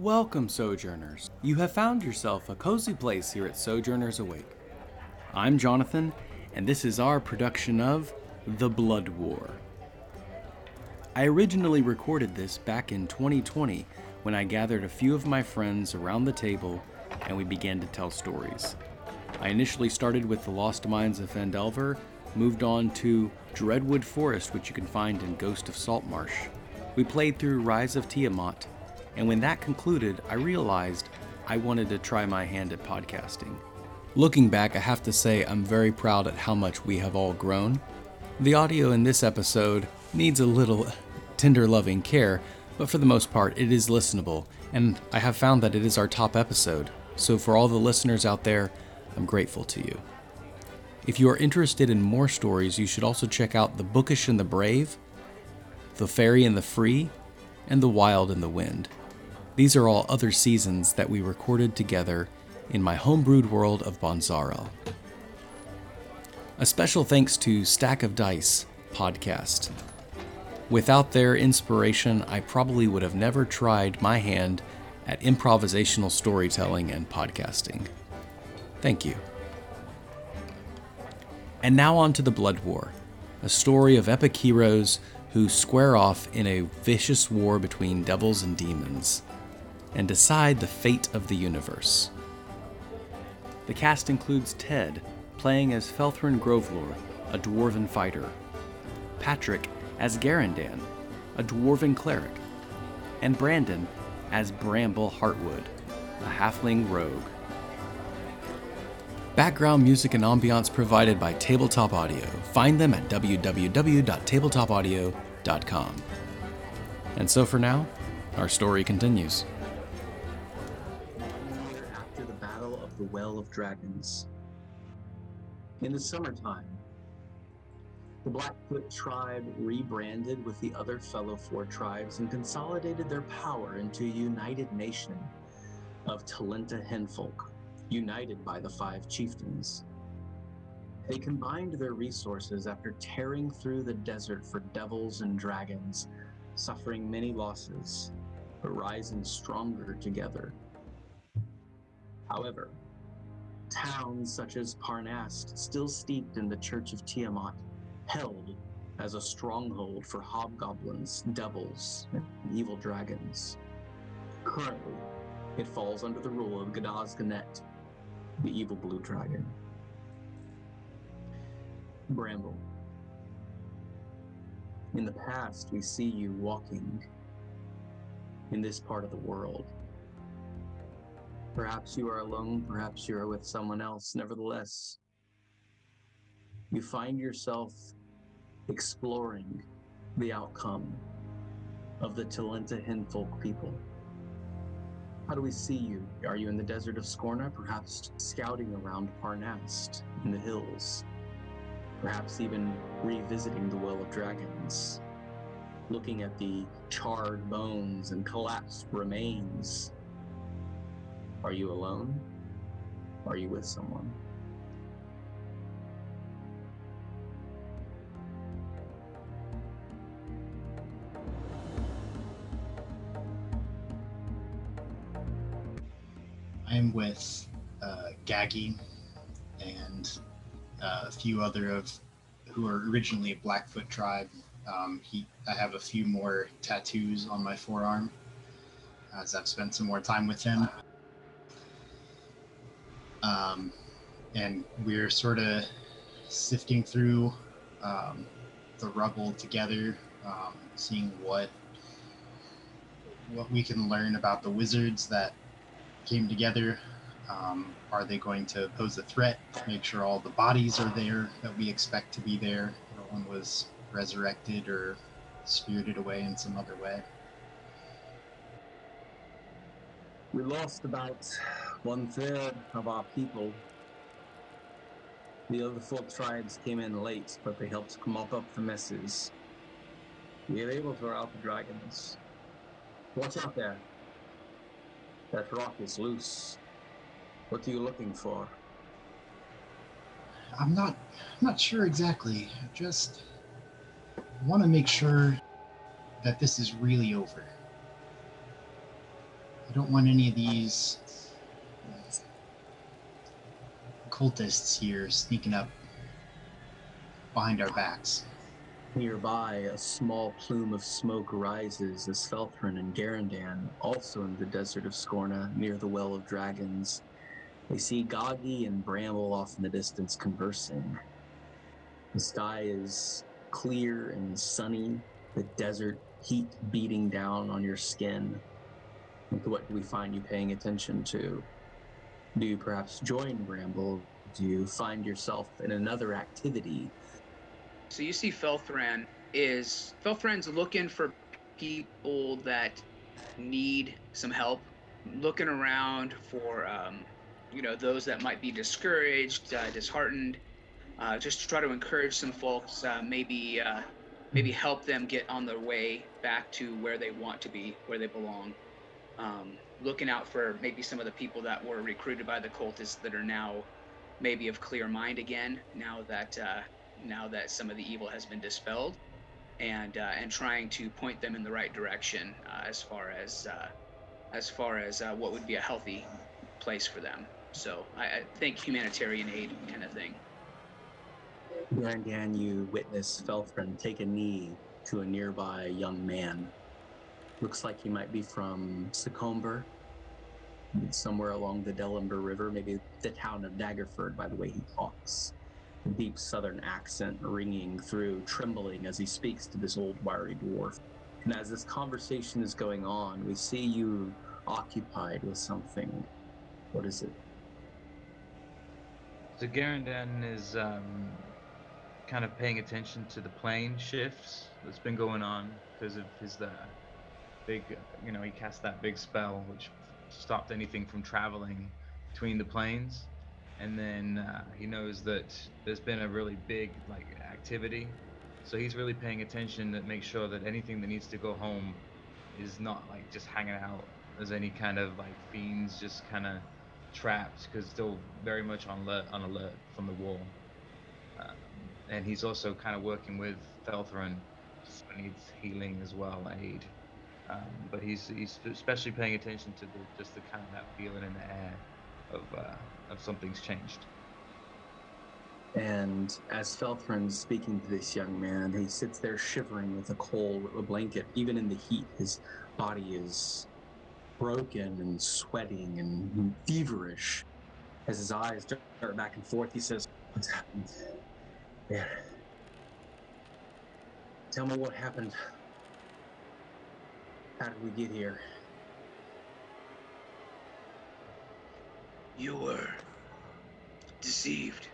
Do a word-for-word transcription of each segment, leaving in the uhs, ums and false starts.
Welcome, Sojourners. You have found yourself a cozy place here at Sojourners Awake. I'm Jonathan, and this is our production of The Blood War. I originally recorded this back in twenty twenty when I gathered a few of my friends around the table and we began to tell stories. I initially started with the Lost Minds of Vendelver, moved on to Dreadwood Forest, which you can find in Ghost of Saltmarsh. We played through Rise of Tiamat, and when that concluded, I realized I wanted to try my hand at podcasting. Looking back, I have to say I'm very proud at how much we have all grown. The audio in this episode needs a little tender loving care, but for the most part, it is listenable, and I have found that it is our top episode. So for all the listeners out there, I'm grateful to you. If you are interested in more stories, you should also check out The Bookish and the Brave, The Fairy and the Free, and The Wild and the Wind. These are all other seasons that we recorded together in my homebrewed world of Bonsarrel. A special thanks to Stack of Dice podcast. Without their inspiration, I probably would have never tried my hand at improvisational storytelling and podcasting. Thank you. And now on to The Blood War, a story of epic heroes who square off in a vicious war between devils and demons, and decide the fate of the universe. The cast includes Ted, playing as Felthran Grovelorth, a dwarven fighter, Patrick as Garindan, a dwarven cleric, and Brandon as Bramble Heartwood, a halfling rogue. Background music and ambiance provided by Tabletop Audio. Find them at w w w dot tabletop audio dot com. And so for now, our story continues. After the Battle of the Well of Dragons. In the summertime, the Blackfoot tribe rebranded with the other fellow four tribes and consolidated their power into a united nation of Talenta Hinfolk, united by the five chieftains. They combined their resources after tearing through the desert for devils and dragons, suffering many losses, but rising stronger together. However, towns such as Parnast, still steeped in the Church of Tiamat, held as a stronghold for hobgoblins, devils, and evil dragons. Currently, it falls under the rule of Gadazganet, the evil blue dragon. Bramble, in the past we see you walking in this part of the world. Perhaps you are alone, perhaps you are with someone else. Nevertheless, you find yourself exploring the outcome of the Talenta Hinfolk people. How do we see you? Are you in the desert of Skorna, perhaps scouting around Parnast in the hills? Perhaps even revisiting the Well of Dragons, looking at the charred bones and collapsed remains. Are you alone? Are you with someone? I'm with uh, Gaggy and Uh, a few other of who are originally a Blackfoot tribe. Um, he, I have a few more tattoos on my forearm as I've spent some more time with him. Um, and we're sort of sifting through um, the rubble together, um, seeing what what we can learn about the wizards that came together. Um, are they going to pose a threat? Make sure all the bodies are there that we expect to be there. No one was resurrected or spirited away in some other way. We lost about one third of our people. The other four tribes came in late, but they helped mop up the messes. We were able to rout the dragons. Watch out there. That rock is loose. What are you looking for? I'm not I'm not sure exactly. I just want to make sure that this is really over. I I don't want any of these cultists here sneaking up behind our backs. Nearby, a small plume of smoke rises as Felthran and Garindan, also in the desert of Skorna, near the Well of Dragons. They see Gaggy and Bramble off in the distance conversing. The sky is clear and sunny, the desert heat beating down on your skin. What do we find you paying attention to? Do you perhaps join Bramble? Do you find yourself in another activity? So you see Felthran is, Felthran's looking for people that need some help, looking around for, um, you know, those that might be discouraged, uh, disheartened, uh, just to try to encourage some folks, uh, maybe, uh, maybe help them get on their way back to where they want to be, where they belong. Um, looking out for maybe some of the people that were recruited by the cultists that are now maybe of clear mind again, now that, uh, now that some of the evil has been dispelled, and uh, and trying to point them in the right direction uh, as far as uh, as far as uh, what would be a healthy place for them. So I, I think humanitarian aid kind of thing. Garindan, you witness Felthran take a knee to a nearby young man. Looks like he might be from Secomber, somewhere along the Delamber River, maybe the town of Daggerford, by the way he talks. The deep southern accent ringing through, trembling as he speaks to this old wiry dwarf. And as this conversation is going on, we see you occupied with something. What is it? So Garindan is um, kind of paying attention to the plane shifts that's been going on because of his... Uh, Big, you know, he cast that big spell which stopped anything from traveling between the planes, and then uh, he knows that there's been a really big like activity, so he's really paying attention to make sure that anything that needs to go home is not like just hanging out as any kind of like fiends just kind of trapped, because still very much on alert, on alert from the war. Um, and he's also kind of working with Felthran, who needs healing as well, aid. Um, but he's, he's especially paying attention to the, just the kind of that feeling in the air of, uh, of something's changed. And as Felthran's speaking to this young man, he sits there shivering with a cold, a blanket. Even in the heat, his body is broken and sweating and feverish. As his eyes dart back and forth, he says, "What's happened? Yeah. Tell me what happened. How did we get here?" "You were deceived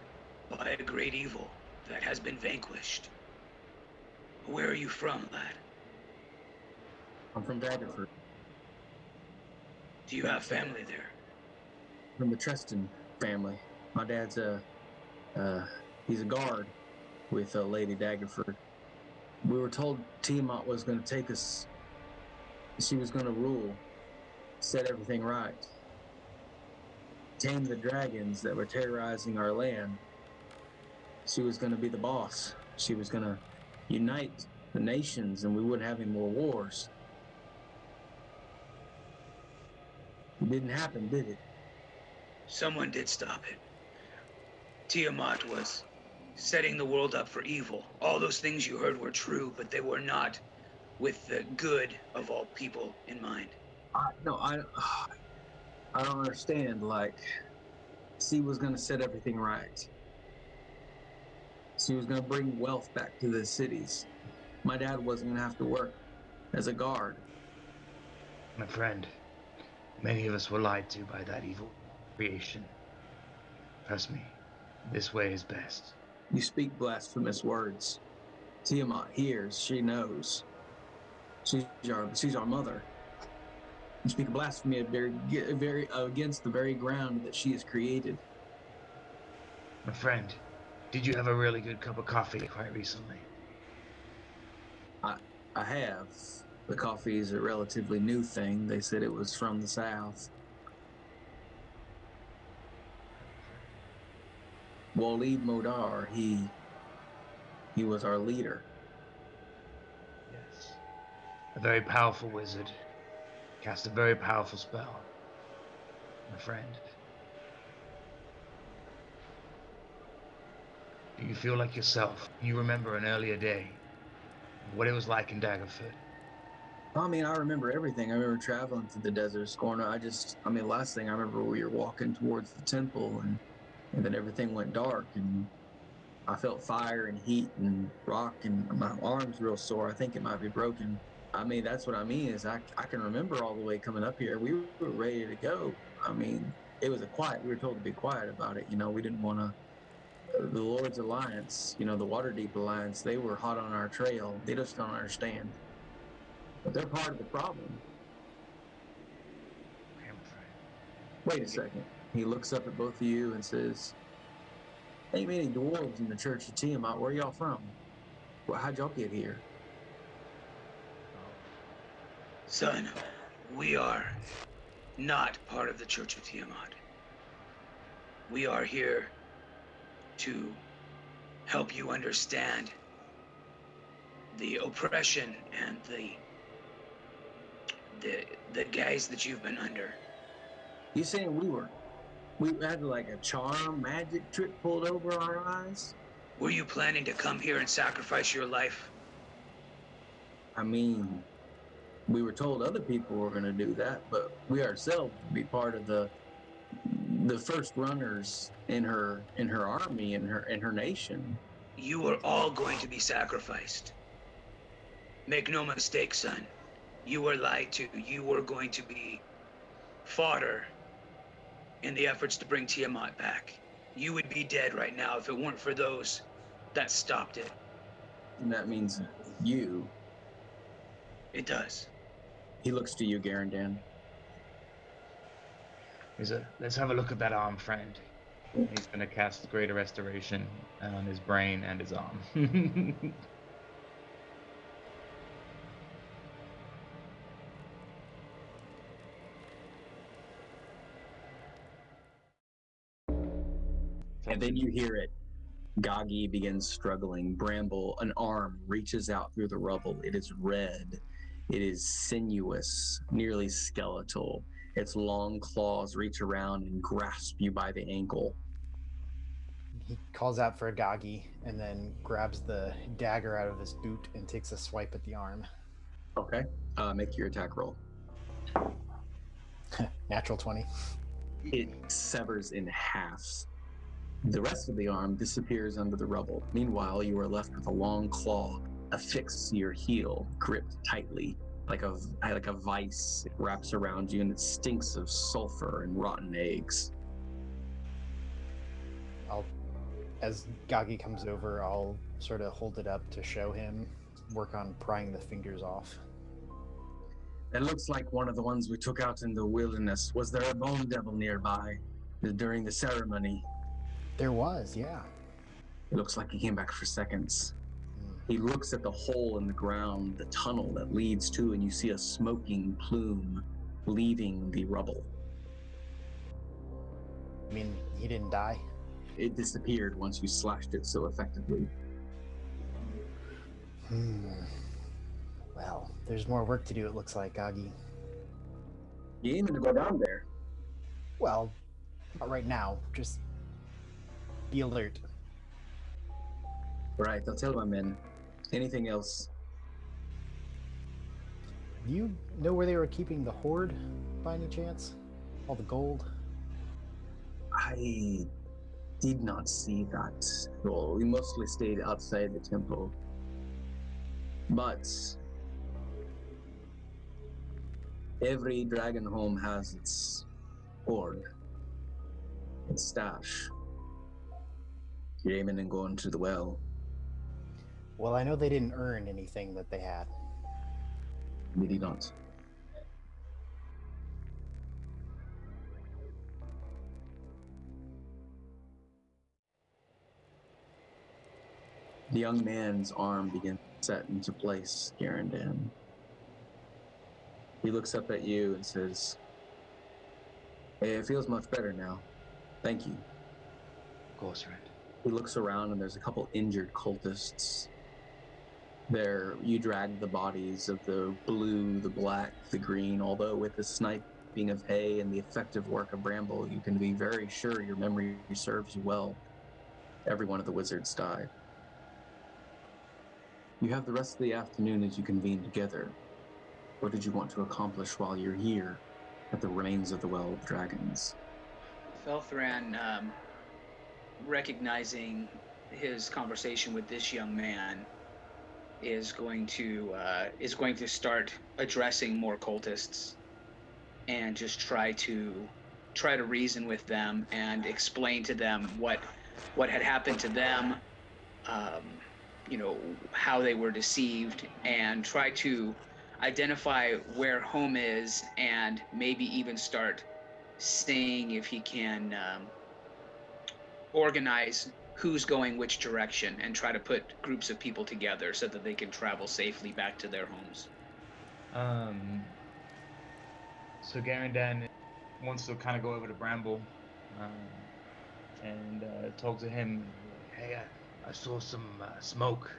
by a great evil that has been vanquished. Where are you from, lad?" "I'm from Daggerford." "Do you have family there?" "From the Treston family. My dad's a, uh, he's a guard with uh, Lady Daggerford. We were told Tiamat was going to take us. She was going to rule, set everything right, tame the dragons that were terrorizing our land. She was going to be the boss. She was going to unite the nations, and we wouldn't have any more wars. It didn't happen, did it?" "Someone did stop it. Tiamat was setting the world up for evil. All those things you heard were true, but they were not with the good of all people in mind." I, no, I, I don't understand. Like, she was going to set everything right. She was going to bring wealth back to the cities. My dad wasn't going to have to work as a guard." "My friend, many of us were lied to by that evil creation. Trust me, this way is best." "You speak blasphemous words. Tiamat hears, she knows. She's our, she's our mother. You speak blasphemy very, very, against the very ground that she has created." "My friend, did you have a really good cup of coffee quite recently?" I, I have. The coffee is a relatively new thing. They said it was from the south." "Walid Modar, he, he was our leader." "Yes. A very powerful wizard. Cast a very powerful spell, my friend. Do you feel like yourself? You remember an earlier day, what it was like in Daggerford? I mean, I remember everything. I remember traveling through the desert of Skorna. I just, I mean, last thing I remember, we were walking towards the temple, and, and then everything went dark, and I felt fire and heat and rock, and my arm's real sore. I think it might be broken. I mean, that's what I mean is I, I can remember all the way coming up here. We were ready to go. I mean, it was a quiet. We were told to be quiet about it. You know, we didn't want to. The Lord's Alliance, you know, the Waterdeep Alliance, they were hot on our trail. They just don't understand. But they're part of the problem. Wait a second. He looks up at both of you and says, ain't many dwarves in the Church of Tiamat. Where y'all from? Well, how'd y'all get here? Son, we are not part of the Church of Tiamat. We are here to help you understand the oppression and the, the, the guise that you've been under. You saying we were, we had like a charm, magic trick pulled over our eyes? Were you planning to come here and sacrifice your life? I mean, we were told other people were gonna do that, but we ourselves would be part of the the first runners in her in her army, in her in her nation. You are all going to be sacrificed. Make no mistake, son. You were lied to. You were going to be fodder in the efforts to bring Tiamat back. You would be dead right now if it weren't for those that stopped it. And that means you. It does. He looks to you, Garindan. Is it, let's have a look at that arm, friend. He's going to cast Greater Restoration on his brain and his arm. And then you hear it. Gaggy begins struggling. Bramble, an arm, reaches out through the rubble. It is red. It is sinuous, nearly skeletal. Its long claws reach around and grasp you by the ankle. He calls out for Gaggy and then grabs the dagger out of his boot and takes a swipe at the arm. Okay. Uh, make your attack roll. Natural twenty. It severs in half. The rest of the arm disappears under the rubble. Meanwhile, you are left with a long claw affixed to your heel, gripped tightly. Like a, like a vice, it wraps around you, and it stinks of sulfur and rotten eggs. I'll, as Gaggy comes over, I'll sort of hold it up to show him, work on prying the fingers off. It looks like one of the ones we took out in the wilderness. Was there a bone devil nearby during the ceremony? There was, yeah. It looks like he came back for seconds. He looks at the hole in the ground, the tunnel that leads to, and you see a smoking plume leaving the rubble. I mean, he didn't die? It disappeared once you slashed it so effectively. Hmm. Well, there's more work to do, it looks like, Gaggy. You aiming to go down there? Well, not right now. Just be alert. Right, I'll tell my men. Anything else? Do you know where they were keeping the hoard, by any chance? All the gold? I did not see that at all. We mostly stayed outside the temple. But every dragon home has its hoard, its stash. You're aiming and going to the well. Well, I know they didn't earn anything that they had. They did not. The young man's arm begins to set into place, Garindan. He looks up at you and says, hey, it feels much better now. Thank you. Of course, right. He looks around and there's a couple injured cultists. There, you drag the bodies of the blue, the black, the green, although with the sniping of hay and the effective work of Bramble, you can be very sure your memory serves you well. Every one of the wizards died. You have the rest of the afternoon as you convene together. What did you want to accomplish while you're here at the remains of the Well of Dragons? Felthran, um, recognizing his conversation with this young man, is going to uh, is going to start addressing more cultists and just try to try to reason with them and explain to them what what had happened to them, um, you know, how they were deceived, and try to identify where home is, and maybe even start seeing if he can um, organize who's going which direction and try to put groups of people together so that they can travel safely back to their homes. Um, so Garindan wants to kind of go over to Bramble um, and uh, talk to him. Hey, I, I saw some uh, smoke.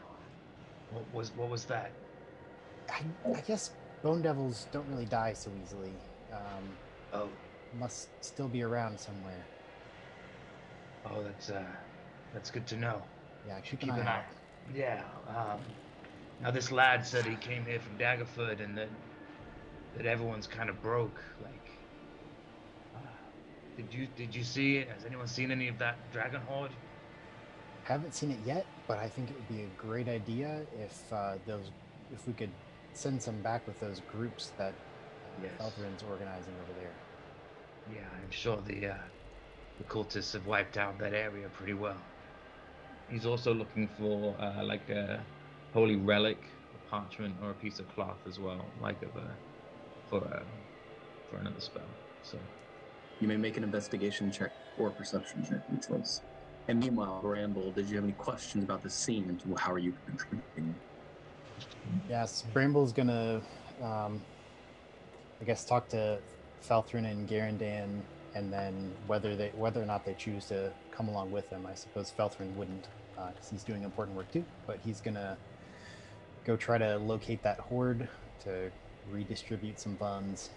What was what was that? I, I guess bone devils don't really die so easily. Um, oh. Must still be around somewhere. Oh, that's, uh, that's good to know. Yeah, I should keep an eye out. Yeah. Um, now, this lad said he came here from Daggerford and that, that everyone's kind of broke. Like, uh, did you did you see it? Has anyone seen any of that dragon horde? Haven't seen it yet, but I think it would be a great idea if uh, those... if we could send some back with those groups that yes. Elthrin's organizing over there. Yeah, I'm sure the, uh, the cultists have wiped out that area pretty well. He's also looking for uh, like a holy relic, a parchment, or a piece of cloth as well, like of a, for, a, for another spell. So you may make an investigation check or perception check, your choice. And meanwhile, Bramble, did you have any questions about the scene and how are you contributing? Yes, Bramble's gonna, um, I guess, talk to Felthran and Garindan, and then whether they, whether or not they choose to come along with him. I suppose Felthran wouldn't, because uh, he's doing important work too. But he's gonna go try to locate that horde to redistribute some funds.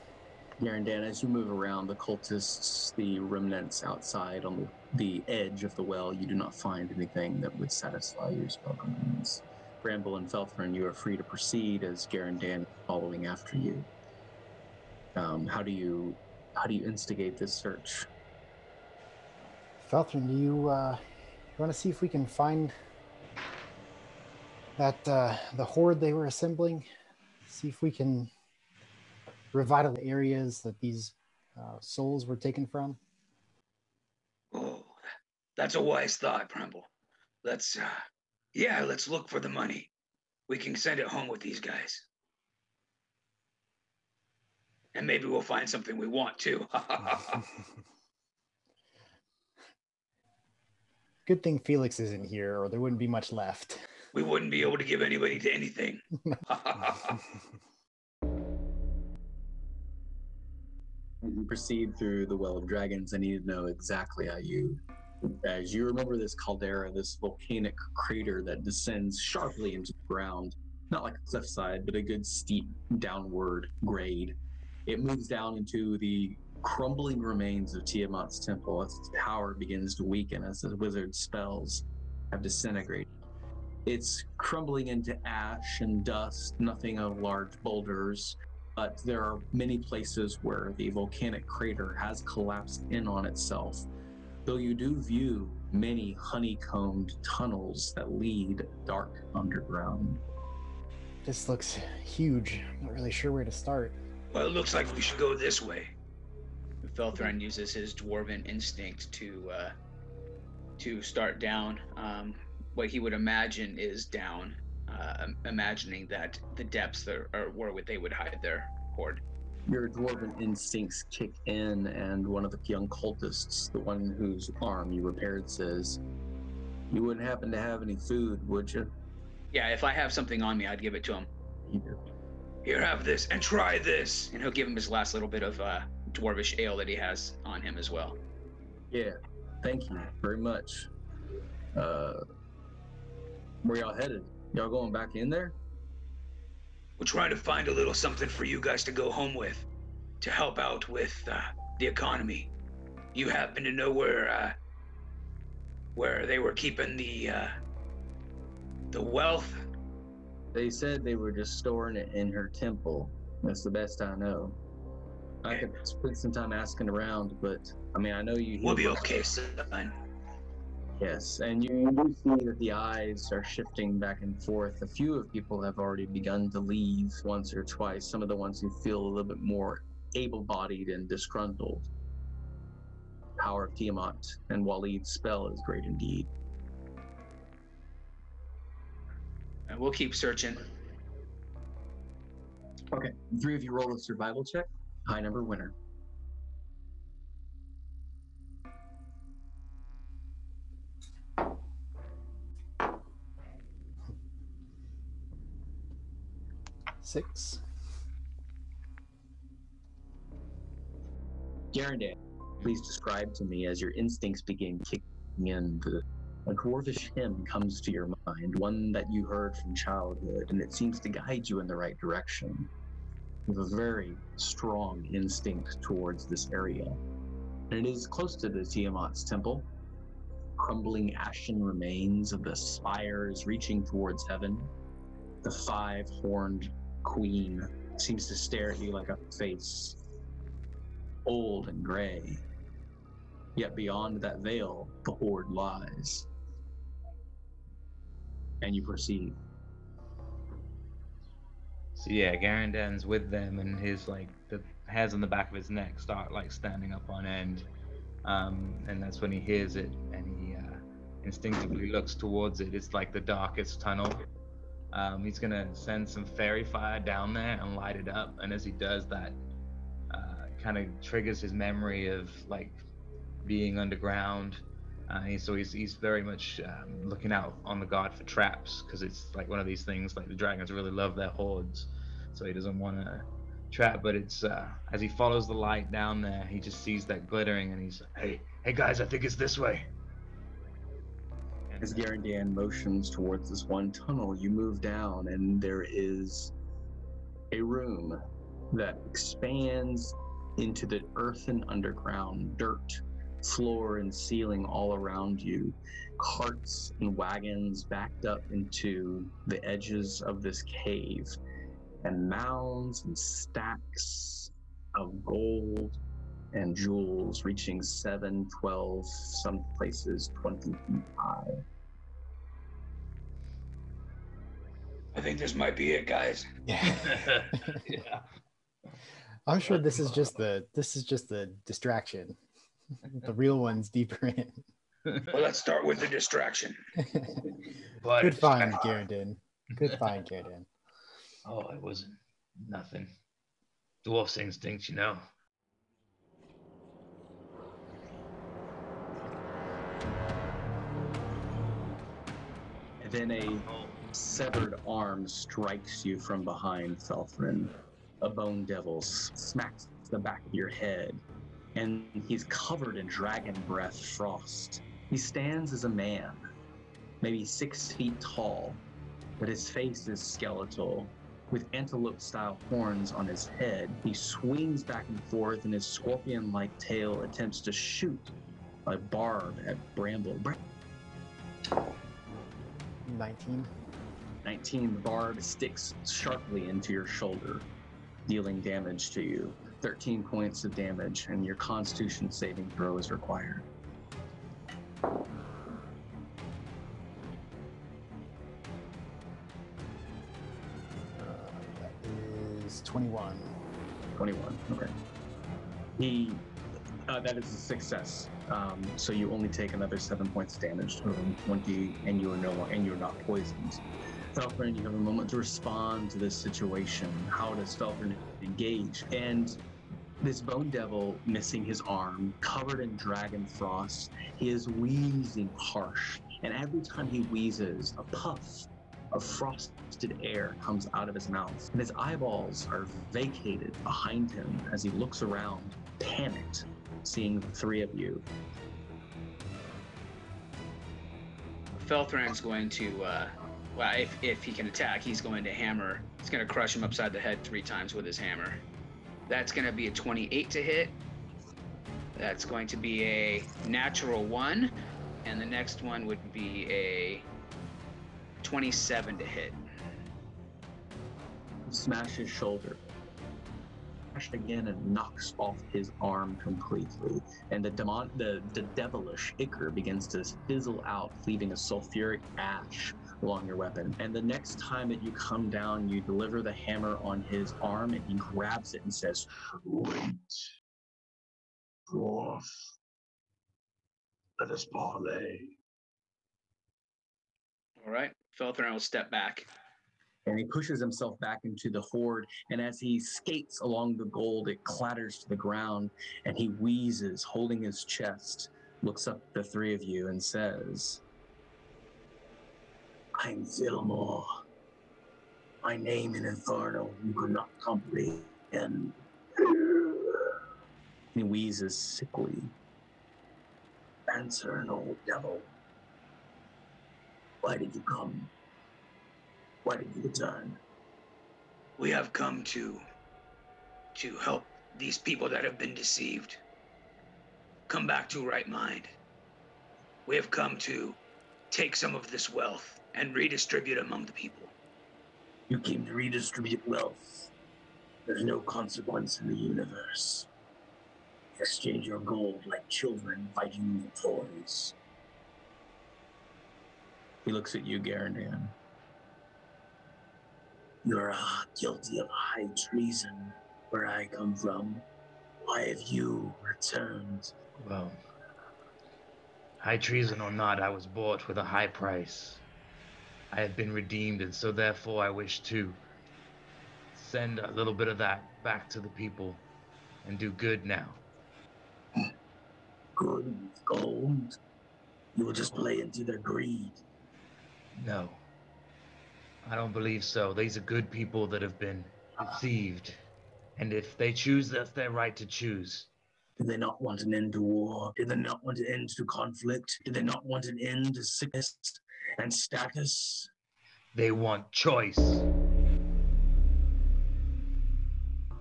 Garindan, as you move around the cultists, the remnants outside on the edge of the well, you do not find anything that would satisfy your spell commands. Bramble and Felthran, you are free to proceed as Garindan is following after you. Um, how do you how do you instigate this search? Felthran, do you uh, you want to see if we can find that uh, the horde they were assembling? See if we can revitalize the areas that these uh, souls were taken from. Oh, that's a wise thought, Bramble. Let's. Uh... Yeah, let's look for the money. We can send it home with these guys. And maybe we'll find something we want too. Good thing Felix isn't here or there wouldn't be much left. We wouldn't be able to give anybody to anything. You proceed through the Well of Dragons. I need to know exactly how you... As you remember this caldera, this volcanic crater that descends sharply into the ground, not like a cliffside, but a good steep downward grade. It moves down into the crumbling remains of Tiamat's temple as its power begins to weaken as the wizard's spells have disintegrated. It's crumbling into ash and dust, nothing of large boulders, but there are many places where the volcanic crater has collapsed in on itself. Though you do view many honeycombed tunnels that lead dark underground. This looks huge. I'm not really sure where to start. Well, it looks like we should go this way. Felthran uses his dwarven instinct to uh, to start down. Um, what he would imagine is down, uh, imagining that the depths are, are where they would hide their hoard. Your dwarven instincts kick in, and one of the young cultists, the one whose arm you repaired, says, "You wouldn't happen to have any food, would you?" Yeah, if I have something on me, I'd give it to him. Either. Here, have this, and try this. And he'll give him his last little bit of uh, dwarvish ale that he has on him as well. Yeah, thank you very much. Uh, where y'all headed? Y'all going back in there? We're trying to find a little something for you guys to go home with, to help out with uh, the economy. You happen to know where uh, where they were keeping the uh, the wealth? They said they were just storing it in her temple. That's the best I know. Okay. I could spend some time asking around, but I mean, I know you. We'll be okay, son. Yes, and you do see that the eyes are shifting back and forth. A few of people have already begun to leave once or twice. Some of the ones who feel a little bit more able-bodied and disgruntled. The power of Tiamat and Walid's spell is great indeed. And we'll keep searching. Okay, the three of you roll a survival check. High number winner. Six. Garindan, please describe to me as your instincts begin kicking in. The, a dwarvish hymn comes to your mind, one that you heard from childhood, and it seems to guide you in the right direction. You have a very strong instinct towards this area. And it is close to the Tiamat's temple. Crumbling ashen remains of the spires reaching towards heaven. The five-horned queen seems to stare at you like a face, old and gray. Yet beyond that veil, the horde lies. And you proceed. So yeah, Garindan's with them, and his like the hairs on the back of his neck start like standing up on end, um, and that's when he hears it, and he uh, instinctively looks towards it. It's like the darkest tunnel. Um, he's gonna send some fairy fire down there and light it up, and as he does that, uh, kind of triggers his memory of like being underground. Uh, he, so he's he's very much um, looking out on the guard for traps, because it's like one of these things. Like the dragons really love their hordes, so he doesn't want to trap. But it's uh, as he follows the light down there, he just sees that glittering, and he's like, "Hey, hey guys, I think it's this way." As Garindan motions towards this one tunnel, you move down, and there is a room that expands into the earthen underground, dirt, floor, and ceiling all around you. Carts and wagons backed up into the edges of this cave, and mounds and stacks of gold and jewels reaching seven, twelve, some places twenty feet high. I think this might be it, guys. Yeah. Yeah. I'm sure this is just the this is just the distraction. The real one's deeper in. Well, let's start with the distraction. But good find, Garindan. Good find, Garindan. Oh, it wasn't nothing. Dwarf's instinct, you know. Then a severed arm strikes you from behind, Felthran. A bone devil smacks the back of your head, and he's covered in dragon breath frost. He stands as a man, maybe six feet tall, but his face is skeletal. With antelope-style horns on his head, he swings back and forth, and his scorpion-like tail attempts to shoot a barb at Bramble. nineteen. nineteen, the barb sticks sharply into your shoulder, dealing damage to you. thirteen points of damage, and your constitution saving throw is required. Uh, that is twenty-one. twenty-one, okay. He, uh, that is a success. Um, so you only take another seven points of damage to him, twenty, and you are no, and you're not poisoned. Felthran, you have a moment to respond to this situation. How does Felthran engage? And this bone devil, missing his arm, covered in dragon frost, he is wheezing harsh, and every time he wheezes, a puff of frosted air comes out of his mouth, and his eyeballs are vacated behind him as he looks around, panicked, seeing the three of you. Felthran's going to uh, Well, if, if he can attack, he's going to hammer. He's going to crush him upside the head three times with his hammer. That's going to be a twenty-eight to hit. That's going to be a natural one. And the next one would be a twenty-seven to hit. Smash his shoulder. Smashed again and knocks off his arm completely. And the demon, the, the devilish ichor begins to fizzle out, leaving a sulfuric ash along your weapon. And the next time that you come down, you deliver the hammer on his arm, and he grabs it and says, "Wait. Dwarf. Let us parley." All right. Felthran will step back. And he pushes himself back into the horde. And as he skates along the gold, it clatters to the ground. And he wheezes, holding his chest, looks up at the three of you and says, "I'm Fillmore. My name in Infernal you could not comprehend." He wheezes sickly. "Answer an old devil. Why did you come? Why did you return?" "We have come to, to help these people that have been deceived come back to right mind. We have come to take some of this wealth and redistribute among the people." "You came to redistribute wealth. There's no consequence in the universe. You exchange your gold like children fighting with toys." He looks at you, Garindan. "You're uh, guilty of high treason where I come from. Why have you returned?" "Well, high treason or not, I was bought with a high price. I have been redeemed, and so therefore I wish to send a little bit of that back to the people and do good now." "Good gold? You will just play into their greed." "No. I don't believe so. These are good people that have been deceived. And if they choose, that's their right to choose." "Did they not want an end to war? Did they not want an end to conflict? Did they not want an end to sickness and status?" "They want choice."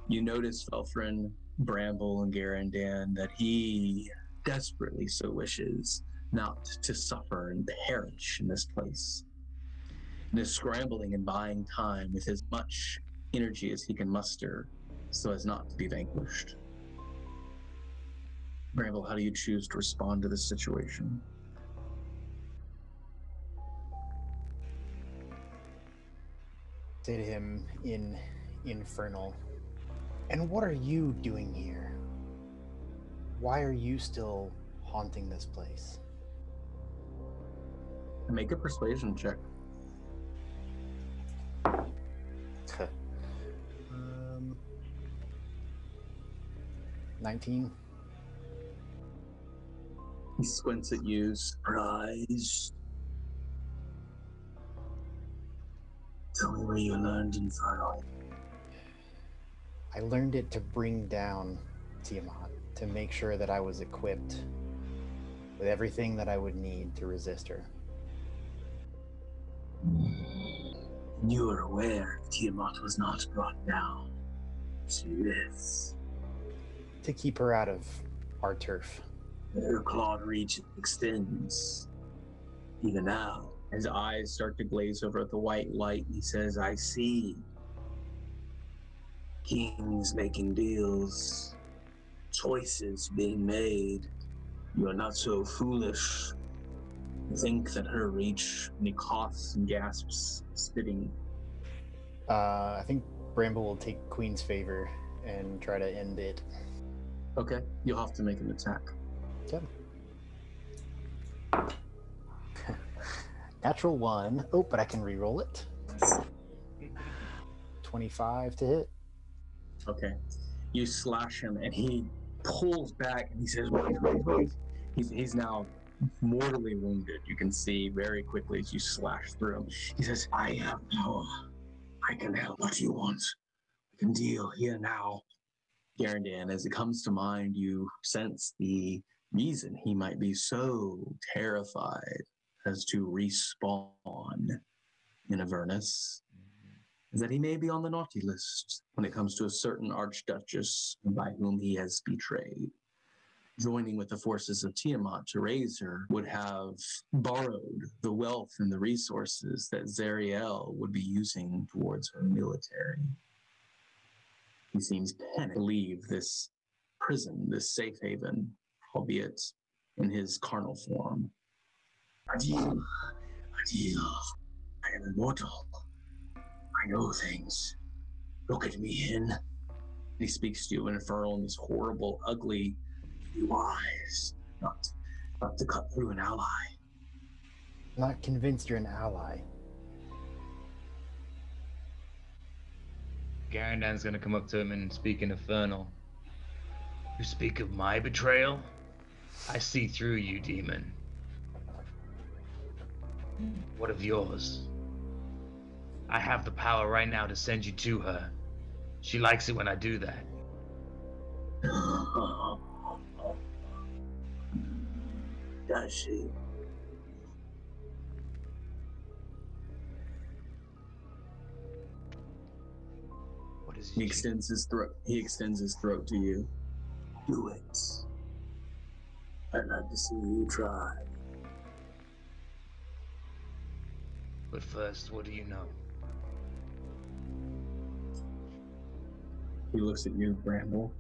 You notice, Felthran, Bramble, and Garindan, that he desperately so wishes not to suffer and perish in this place. And is scrambling and buying time with as much energy as he can muster so as not to be vanquished. Bramble, how do you choose to respond to this situation? Say to him in Infernal, "And what are you doing here? Why are you still haunting this place?" Make a persuasion check. um, nineteen. He squints at you, surprised. "Tell me where you learned Infernal." "I learned it to bring down Tiamat, to make sure that I was equipped with everything that I would need to resist her." "You are aware Tiamat was not brought down. She is." "To keep her out of our turf." "Her clawed reach extends. Even now." His eyes start to glaze over at the white light. He says, "I see. Kings making deals. Choices being made. You are not so foolish. Think that her reach," and he coughs and gasps, spitting. Uh, I think Bramble will take Queen's favor and try to end it. Okay, you'll have to make an attack. Okay. Natural one. Oh, but I can reroll it. twenty-five to hit. Okay. You slash him, and he pulls back, and he says, "Wait, wait, wait." He's, he's now mortally wounded. You can see very quickly as you slash through him. He says, "I have power. I can help. What do you want? I can deal here now." Garindan, as it comes to mind, you sense the reason he might be so terrified as to respawn in Avernus is that he may be on the naughty list when it comes to a certain archduchess by whom he has betrayed. Joining with the forces of Tiamat to raise her would have borrowed the wealth and the resources that Zariel would be using towards her military. He seems panicked to leave this prison, this safe haven, albeit in his carnal form. Adil, Adil, I am immortal. I know things. Look at me, Hin. He speaks to you in Infernal in this horrible, ugly, be wise, not, not to cut through an ally. I'm not convinced you're an ally. Garindan's going to come up to him and speak in Infernal. You speak of my betrayal? I see through you, demon. What of yours? I have the power right now to send you to her. She likes it when I do that. Does she? What is he? He extends his throat. He extends his throat to you. Do it. I'd like to see you try. But first, what do you know? He looks at you, Bramble.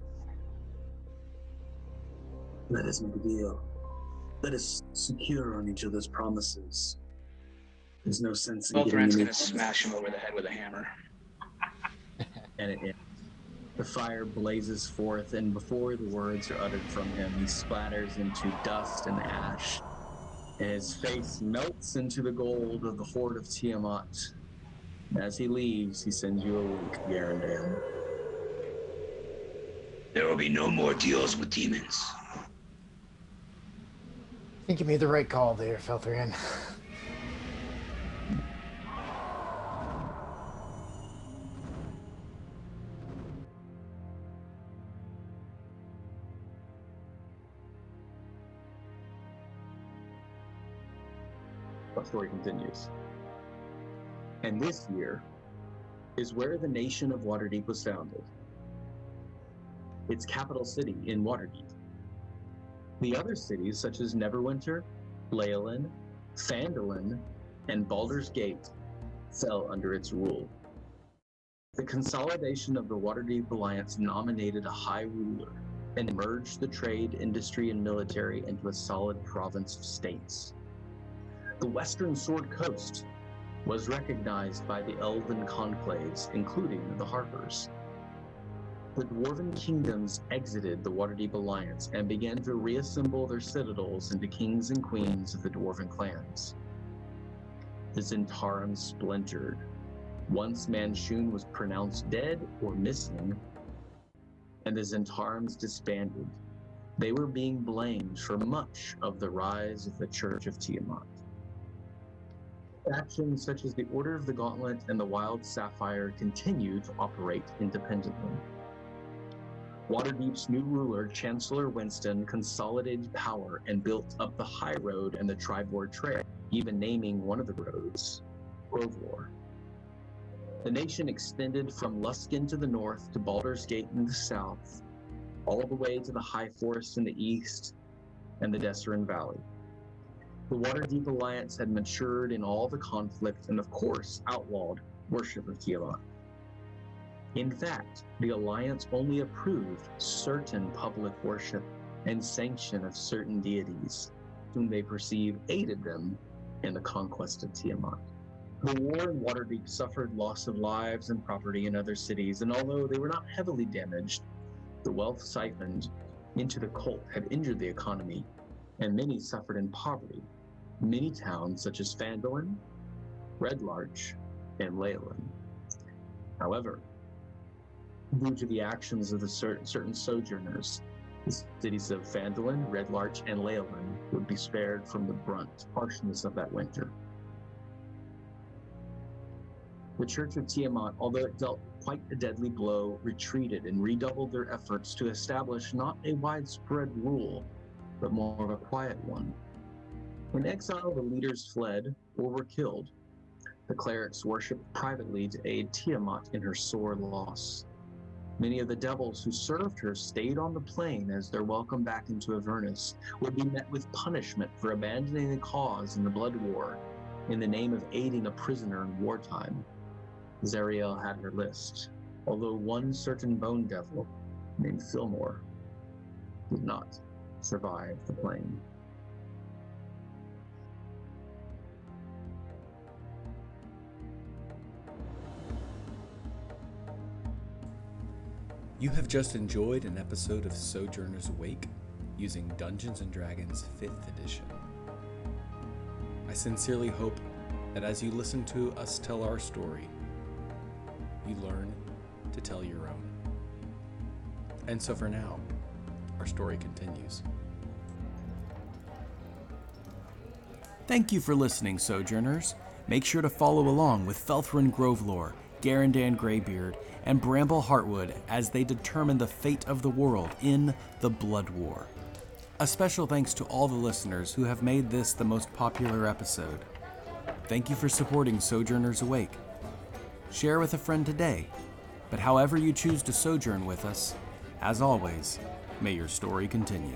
Let us make a deal. Let us secure on each other's promises. There's no sense in getting Felthran's gonna smash him over the head with a hammer. And it ends. The fire blazes forth, and before the words are uttered from him, he splatters into dust and ash, and his face melts into the gold of the horde of Tiamat. As he leaves, he sends you a wink, Garindan. There will be no more deals with demons. I think you made the right call there, Felthran. Our story continues. And this year is where the nation of Waterdeep was founded. Its capital city in Waterdeep. The other cities, such as Neverwinter, Leolin, Phandalin, and Baldur's Gate, fell under its rule. The consolidation of the Waterdeep Alliance nominated a high ruler and merged the trade, industry, and military into a solid province of states. The Western Sword Coast was recognized by the Elven Conclaves, including the Harpers. The Dwarven Kingdoms exited the Waterdeep Alliance and began to reassemble their citadels into kings and queens of the Dwarven clans. The Zentarim splintered. Once Manshun was pronounced dead or missing, and the Zentarims disbanded. They were being blamed for much of the rise of the Church of Tiamat. Factions such as the Order of the Gauntlet and the Wild Sapphire continued to operate independently. Waterdeep's new ruler, Chancellor Winston, consolidated power and built up the High Road and the Tribord Trail, even naming one of the roads, Grovelorth. The nation extended from Luskin to the north to Baldur's Gate in the south, all the way to the High Forest in the east and the Deseran Valley. The Waterdeep Alliance had matured in all the conflict and, of course, outlawed worship of Tiamat. In fact, the Alliance only approved certain public worship and sanction of certain deities, whom they perceive aided them in the conquest of Tiamat. The war in Waterdeep suffered loss of lives and property in other cities, and although they were not heavily damaged, the wealth siphoned into the cult had injured the economy, and many suffered in poverty. Many towns such as Phandalin, Red Larch, and Leolin. However, due to the actions of the certain, certain sojourners, the cities of Phandalin, Red Larch, and Leolin would be spared from the brunt harshness of that winter. The Church of Tiamat, although it dealt quite a deadly blow, retreated and redoubled their efforts to establish not a widespread rule, but more of a quiet one. In exile, the leaders fled or were killed. The clerics worship privately to aid Tiamat in her sore loss. Many of the devils who served her stayed on the plain as their welcome back into Avernus would be met with punishment for abandoning the cause in the Blood War in the name of aiding a prisoner in wartime. Zariel had her list, although one certain bone devil named Fillmore did not survive the plain. You have just enjoyed an episode of Sojourners Awake using Dungeons and Dragons fifth edition. I sincerely hope that as you listen to us tell our story, you learn to tell your own. And so for now, our story continues. Thank you for listening, Sojourners. Make sure to follow along with Felthran Grovelorth, Garindan Greybeard, and Bramble Heartwood as they determine the fate of the world in The Blood War. A special thanks to all the listeners who have made this the most popular episode. Thank you for supporting Sojourners Awake. Share with a friend today, but however you choose to sojourn with us, as always, may your story continue.